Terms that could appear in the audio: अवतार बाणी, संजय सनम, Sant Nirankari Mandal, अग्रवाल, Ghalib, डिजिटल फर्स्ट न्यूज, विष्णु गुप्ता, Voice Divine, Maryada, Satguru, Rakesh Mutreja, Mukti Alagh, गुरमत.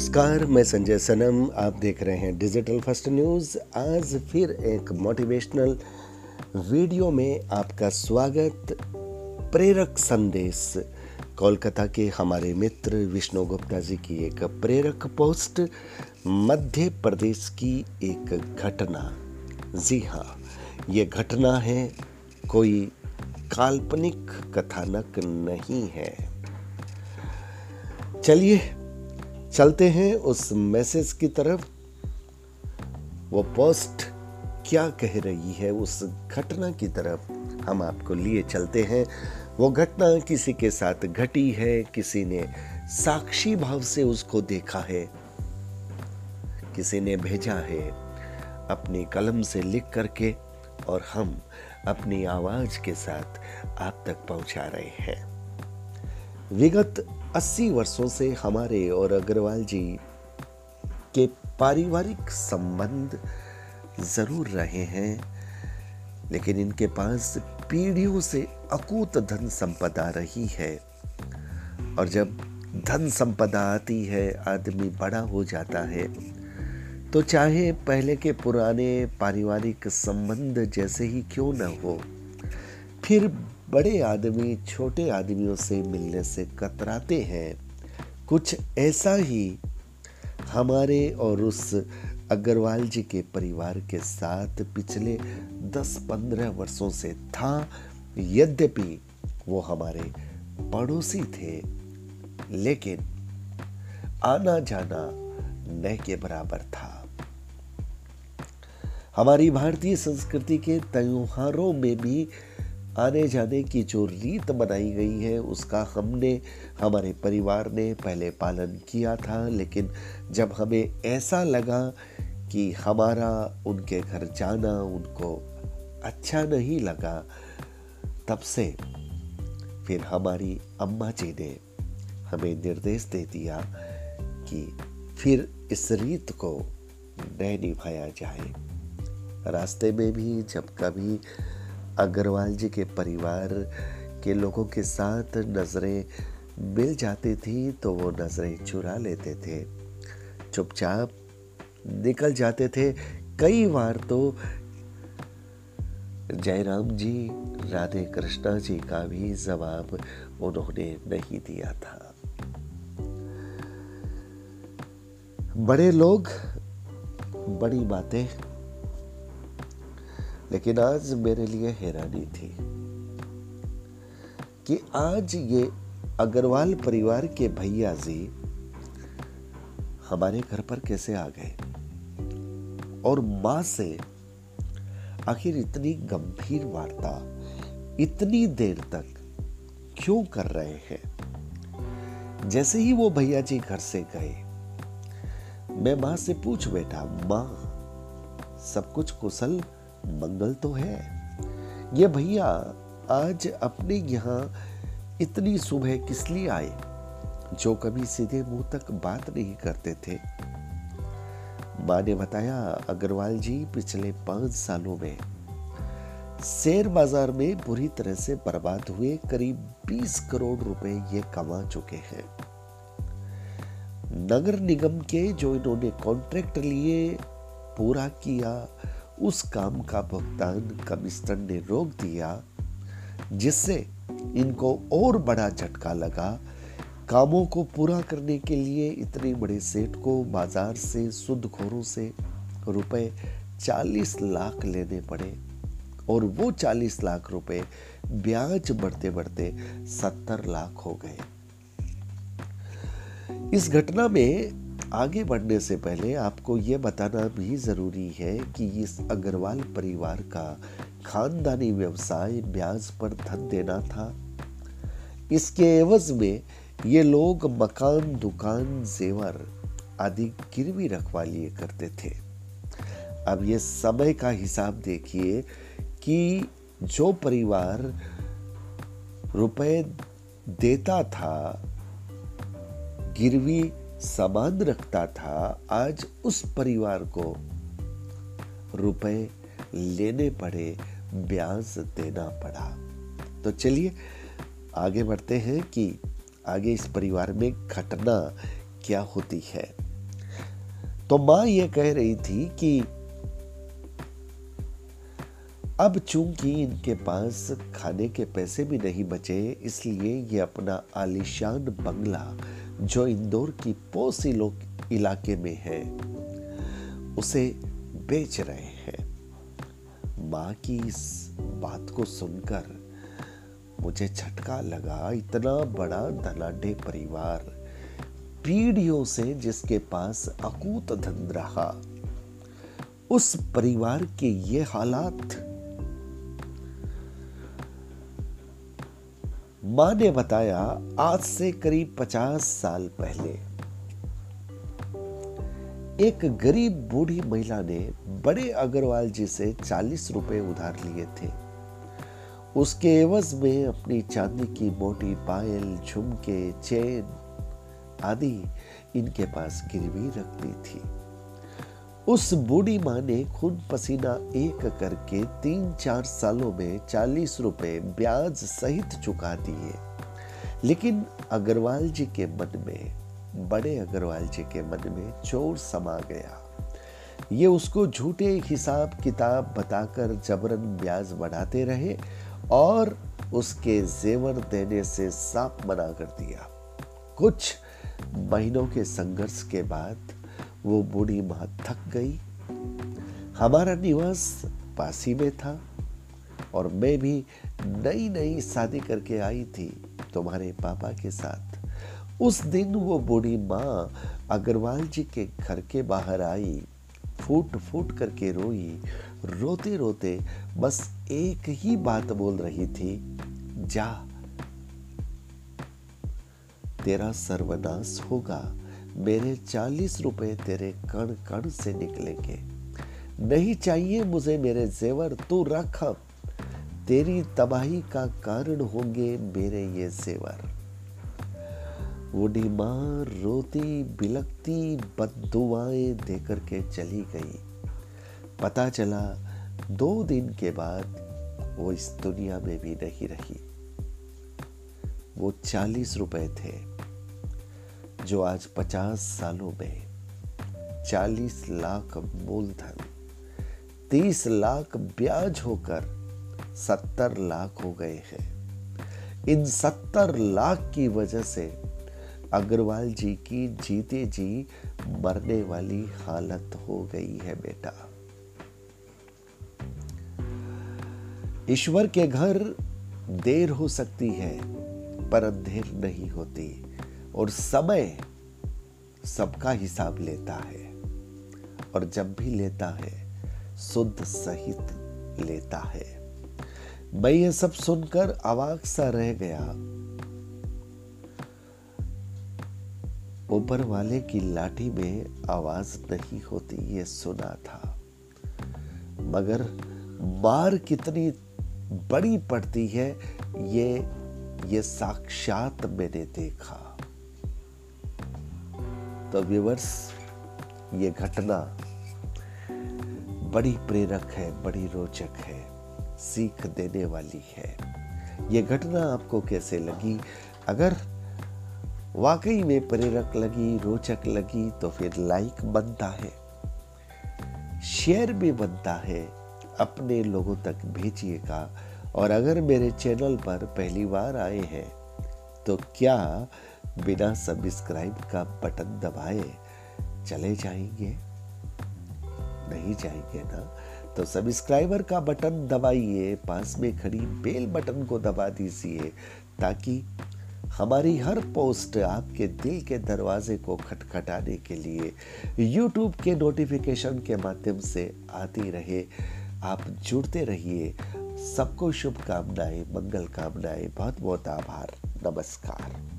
नमस्कार, मैं संजय सनम। आप देख रहे हैं डिजिटल फर्स्ट न्यूज। आज फिर एक मोटिवेशनल वीडियो में आपका स्वागत। प्रेरक संदेश, कोलकाता के हमारे मित्र विष्णु गुप्ता जी की एक प्रेरक पोस्ट, मध्य प्रदेश की एक घटना। जी हाँ, ये घटना है, कोई काल्पनिक कथानक नहीं है। चलिए चलते हैं उस मैसेज की तरफ। वो पोस्ट क्या कह रही है, उस घटना की तरफ हम आपको लिए चलते हैं। वो घटना किसी के साथ घटी है, किसी ने साक्षी भाव से उसको देखा है, किसी ने भेजा है अपनी कलम से लिख करके, और हम अपनी आवाज के साथ आप तक पहुंचा रहे हैं। विगत 80 वर्षों से हमारे और अग्रवाल जी के पारिवारिक संबंध जरूर रहे हैं, लेकिन इनके पास पीढ़ियों से अकूत धन संपदा रही है। और जब धन संपदा आती है, आदमी बड़ा हो जाता है, तो चाहे पहले के पुराने पारिवारिक संबंध जैसे ही क्यों न हो, फिर बड़े आदमी छोटे आदमियों से मिलने से कतराते हैं। कुछ ऐसा ही हमारे और उस अग्रवाल जी के परिवार के साथ पिछले 10-15 वर्षों से था। यद्यपि वो हमारे पड़ोसी थे, लेकिन आना जाना न के बराबर था। हमारी भारतीय संस्कृति के त्योहारों में भी आने जाने की जो रीत बनाई गई है, उसका हमने, हमारे परिवार ने पहले पालन किया था। लेकिन जब हमें ऐसा लगा कि हमारा उनके घर जाना उनको अच्छा नहीं लगा, तब से फिर हमारी अम्मा जी ने हमें निर्देश दे दिया कि फिर इस रीत को नहीं निभाया जाए। रास्ते में भी जब कभी अग्रवाल जी के परिवार के लोगों के साथ नज़रें मिल जाती थी, तो वो नज़रें चुरा लेते थे, चुपचाप निकल जाते थे। कई बार तो जयराम जी, राधे कृष्णा जी का भी जवाब उन्होंने नहीं दिया था। बड़े लोग बड़ी बातें, लेकिन आज मेरे लिए हैरानी थी कि आज ये अग्रवाल परिवार के भैया जी हमारे घर पर कैसे आ गए, और माँ से आखिर इतनी गंभीर वार्ता इतनी देर तक क्यों कर रहे हैं। जैसे ही वो भैया जी घर से गए, मैं माँ से पूछ बैठा, माँ सब कुछ कुशल मंगल तो है, ये भैया आज अपने यहाँ इतनी सुबह किस लिए आए, जो कभी सीधे मुंह तक बात नहीं करते थे। माँ ने बताया, अग्रवाल जी पिछले 5 सालों में शेयर बाजार में बुरी तरह से बर्बाद हुए। करीब 20 करोड़ रुपए ये कमा चुके हैं। नगर निगम के जो इन्होंने कॉन्ट्रैक्ट लिए, पूरा किया, उस काम का भुगतान कमिश्नर ने रोक दिया, जिससे इनको और बड़ा झटका लगा। कामों को पूरा करने के लिए इतने बड़े सेठ को बाजार से सुदखोरों से रुपए 40 लाख लेने पड़े, और वो 40 लाख रुपए ब्याज बढ़ते बढ़ते 70 लाख हो गए। इस घटना में आगे बढ़ने से पहले आपको ये बताना भी ज़रूरी है कि इस अग्रवाल परिवार का खानदानी व्यवसाय ब्याज पर धन देना था। इसके एवज में ये लोग मकान, दुकान, जेवर आदि गिरवी रखवा लिए करते थे। अब ये समय का हिसाब देखिए कि जो परिवार रुपए देता था, गिरवी सामान रखता था, आज उस परिवार को रुपए लेने पड़े, ब्याज देना पड़ा। तो चलिए आगे बढ़ते हैं कि आगे इस परिवार में घटना क्या होती है। तो माँ ये कह रही थी कि अब चूंकि इनके पास खाने के पैसे भी नहीं बचे, इसलिए ये अपना आलीशान बंगला जो इंदौर की पोसी लोक इलाके में है उसे बेच रहे हैं। माँ की इस बात को सुनकर मुझे झटका लगा। इतना बड़ा धनाढ्य परिवार, पीढ़ियों से जिसके पास अकूत धन रहा, उस परिवार के ये हालात। माँ ने बताया, आज से करीब 50 साल पहले एक गरीब बूढ़ी महिला ने बड़े अग्रवाल जी से 40 रुपए उधार लिए थे। उसके एवज में अपनी चांदी की मोटी पायल, झुमके, चेन आदि इनके पास गिरवी रखती थी। उस बूढ़ी माँ ने खून पसीना एक करके 3-4 सालों में 40 रुपए ब्याज सहित चुका दिए, लेकिन अग्रवाल जी के मन में, बड़े अग्रवाल जी के मन में चोर समा गया। ये उसको झूठे हिसाब किताब बताकर जबरन ब्याज बढ़ाते रहे और उसके जेवर देने से साफ मना कर दिया। कुछ महीनों के संघर्ष के बाद वो बूढ़ी माँ थक गई। हमारा निवास पास ही में था और मैं भी नई नई शादी करके आई थी तुम्हारे पापा के साथ। उस दिन वो बूढ़ी माँ अग्रवाल जी के घर के बाहर आई, फूट फूट करके रोई। रोते रोते बस एक ही बात बोल रही थी, जा, तेरा सर्वनाश होगा, मेरे 40 रुपए तेरे कण कण से निकलेंगे, नहीं चाहिए मुझे मेरे जेवर, तू रख, तेरी तबाही का कारण होंगे मेरे ये जेवर। बूढ़ी माँ रोती बिलकती बददुआएं देकर के चली गई। पता चला 2 दिन के बाद वो इस दुनिया में भी नहीं रही। वो 40 रुपए थे जो आज 50 सालों में 40 लाख मूलधन, 30 लाख ब्याज होकर 70 लाख हो गए हैं। इन 70 लाख की वजह से अग्रवाल जी की जीते जी मरने वाली हालत हो गई है। बेटा, ईश्वर के घर देर हो सकती है पर अंधेर नहीं होती, और समय सबका हिसाब लेता है, और जब भी लेता है शुद्ध सहित लेता है। मैं ये सब सुनकर अवाक सा रह गया। ऊपर वाले की लाठी में आवाज नहीं होती ये सुना था, मगर मार कितनी बड़ी पड़ती है ये साक्षात मैंने देखा। तो व्यूअर्स, ये घटना बड़ी प्रेरक है, बड़ी रोचक है, सीख देने वाली है। ये घटना आपको कैसे लगी? अगर वाकई में प्रेरक लगी, रोचक लगी, तो फिर लाइक बनता है, शेयर भी बनता है, अपने लोगों तक भेजिएगा। और अगर मेरे चैनल पर पहली बार आए हैं तो क्या बिना सब्सक्राइब का बटन दबाए चले जाएंगे? नहीं जाएंगे ना। तो सब्सक्राइबर का बटन दबाइए, पास में खड़ी बेल बटन को दबा दीजिए, ताकि हमारी हर पोस्ट आपके दिल के दरवाजे को खटखटाने के लिए YouTube के नोटिफिकेशन के माध्यम से आती रहे। आप जुड़ते रहिए। सबको शुभकामनाएं, मंगल कामनाएं। बहुत बहुत आभार। नमस्कार।